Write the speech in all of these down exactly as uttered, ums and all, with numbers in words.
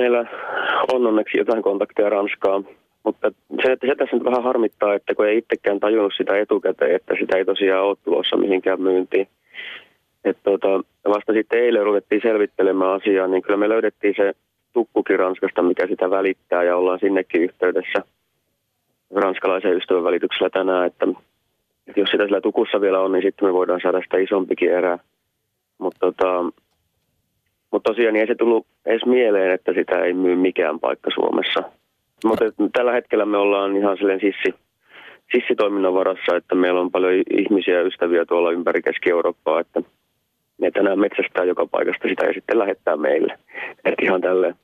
meillä on onneksi jotain kontakteja Ranskaan, mutta se, se tässä nyt vähän harmittaa, että kun ei itsekään tajunnut sitä etukäteen, että sitä ei tosiaan ole tulossa mihinkään myyntiin. Että tuota, vasta sitten eilen ruvettiin selvittelemään asiaa, niin kyllä me löydettiin se tukkukin Ranskasta, mikä sitä välittää, ja ollaan sinnekin yhteydessä ranskalaisen ystävän välityksellä tänään, että, että jos sitä sillä tukussa vielä on, niin sitten me voidaan saada sitä isompikin erää. Mutta tota, mut tosiaan niin ei se tullut edes mieleen, että sitä ei myy mikään paikka Suomessa. Mutta tällä hetkellä me ollaan ihan silleen sissi, sissitoiminnan varassa, että meillä on paljon ihmisiä ja ystäviä tuolla ympäri Keski-Eurooppaa, että ne tänään metsästää joka paikasta sitä ja sitten lähettää meille. Että ihan tälleen.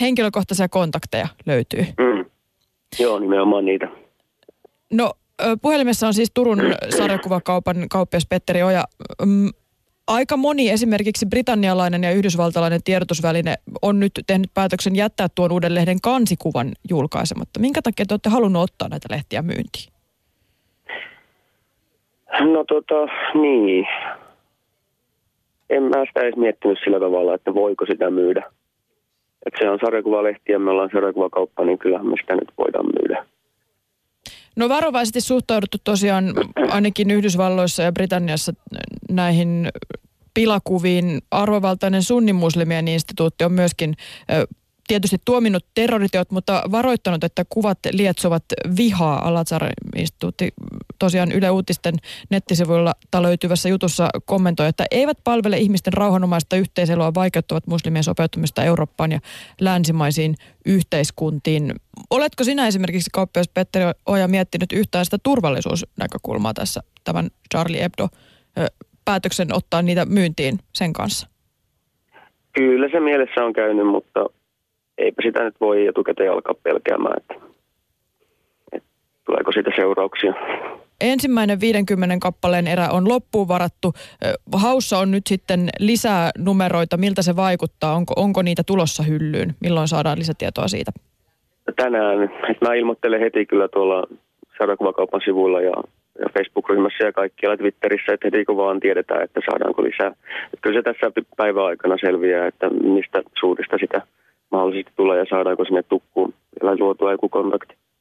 Henkilökohtaisia kontakteja löytyy. Mm. Joo, nimenomaan niitä. No, puhelimessa on siis Turun sarjakuvakaupan kauppias Petteri Oja. Aika moni esimerkiksi britannialainen ja yhdysvaltalainen tiedotusväline on nyt tehnyt päätöksen jättää tuon uuden lehden kansikuvan julkaisematta. Minkä takia te olette halunnut ottaa näitä lehtiä myyntiin? No tota, niin. En mä sitä edes miettinyt sillä tavalla, että voiko sitä myydä. Että se on sarjakuvalehti ja me ollaan sarjakuvakauppa, niin kyllähän me sitä nyt voidaan myydä. No varovaisesti suhtauduttu tosiaan ainakin Yhdysvalloissa ja Britanniassa näihin pilakuviin. Arvovaltainen sunnimuslimien instituutti on myöskin tietysti tuominnut terroriteot, mutta varoittanut, että kuvat lietsovat vihaa. Al-Azhar instituutti tosiaan Yle Uutisten nettisivuilla löytyvässä jutussa kommentoi, että eivät palvele ihmisten rauhanomaista yhteiseloa, vaikeuttavat muslimien sopeutumista Eurooppaan ja länsimaisiin yhteiskuntiin. Oletko sinä esimerkiksi, kauppias Petteri Oja, miettinyt yhtään sitä turvallisuusnäkökulmaa tässä tämän Charlie Hebdo-päätöksen ottaa niitä myyntiin sen kanssa? Kyllä se mielessä on käynyt, mutta eipä sitä nyt voi etukäteen alkaa pelkäämään, että, että tuleeko siitä seurauksia. Ensimmäinen viidenkymmenen kappaleen erä on loppuun varattu. Haussa on nyt sitten lisää numeroita. Miltä se vaikuttaa? Onko, onko niitä tulossa hyllyyn? Milloin saadaan lisätietoa siitä? Tänään. Mä ilmoittelen heti kyllä tuolla sarjakuvakaupan sivuilla ja, ja Facebook-ryhmässä ja kaikkialla Twitterissä, että heti kun vaan tiedetään, että saadaanko lisää. Että kyllä se tässä päivän aikana selviää, että mistä suurista sitä mahdollisesti tulee ja saadaanko sinne tukkuun vielä luotua joku kontakti.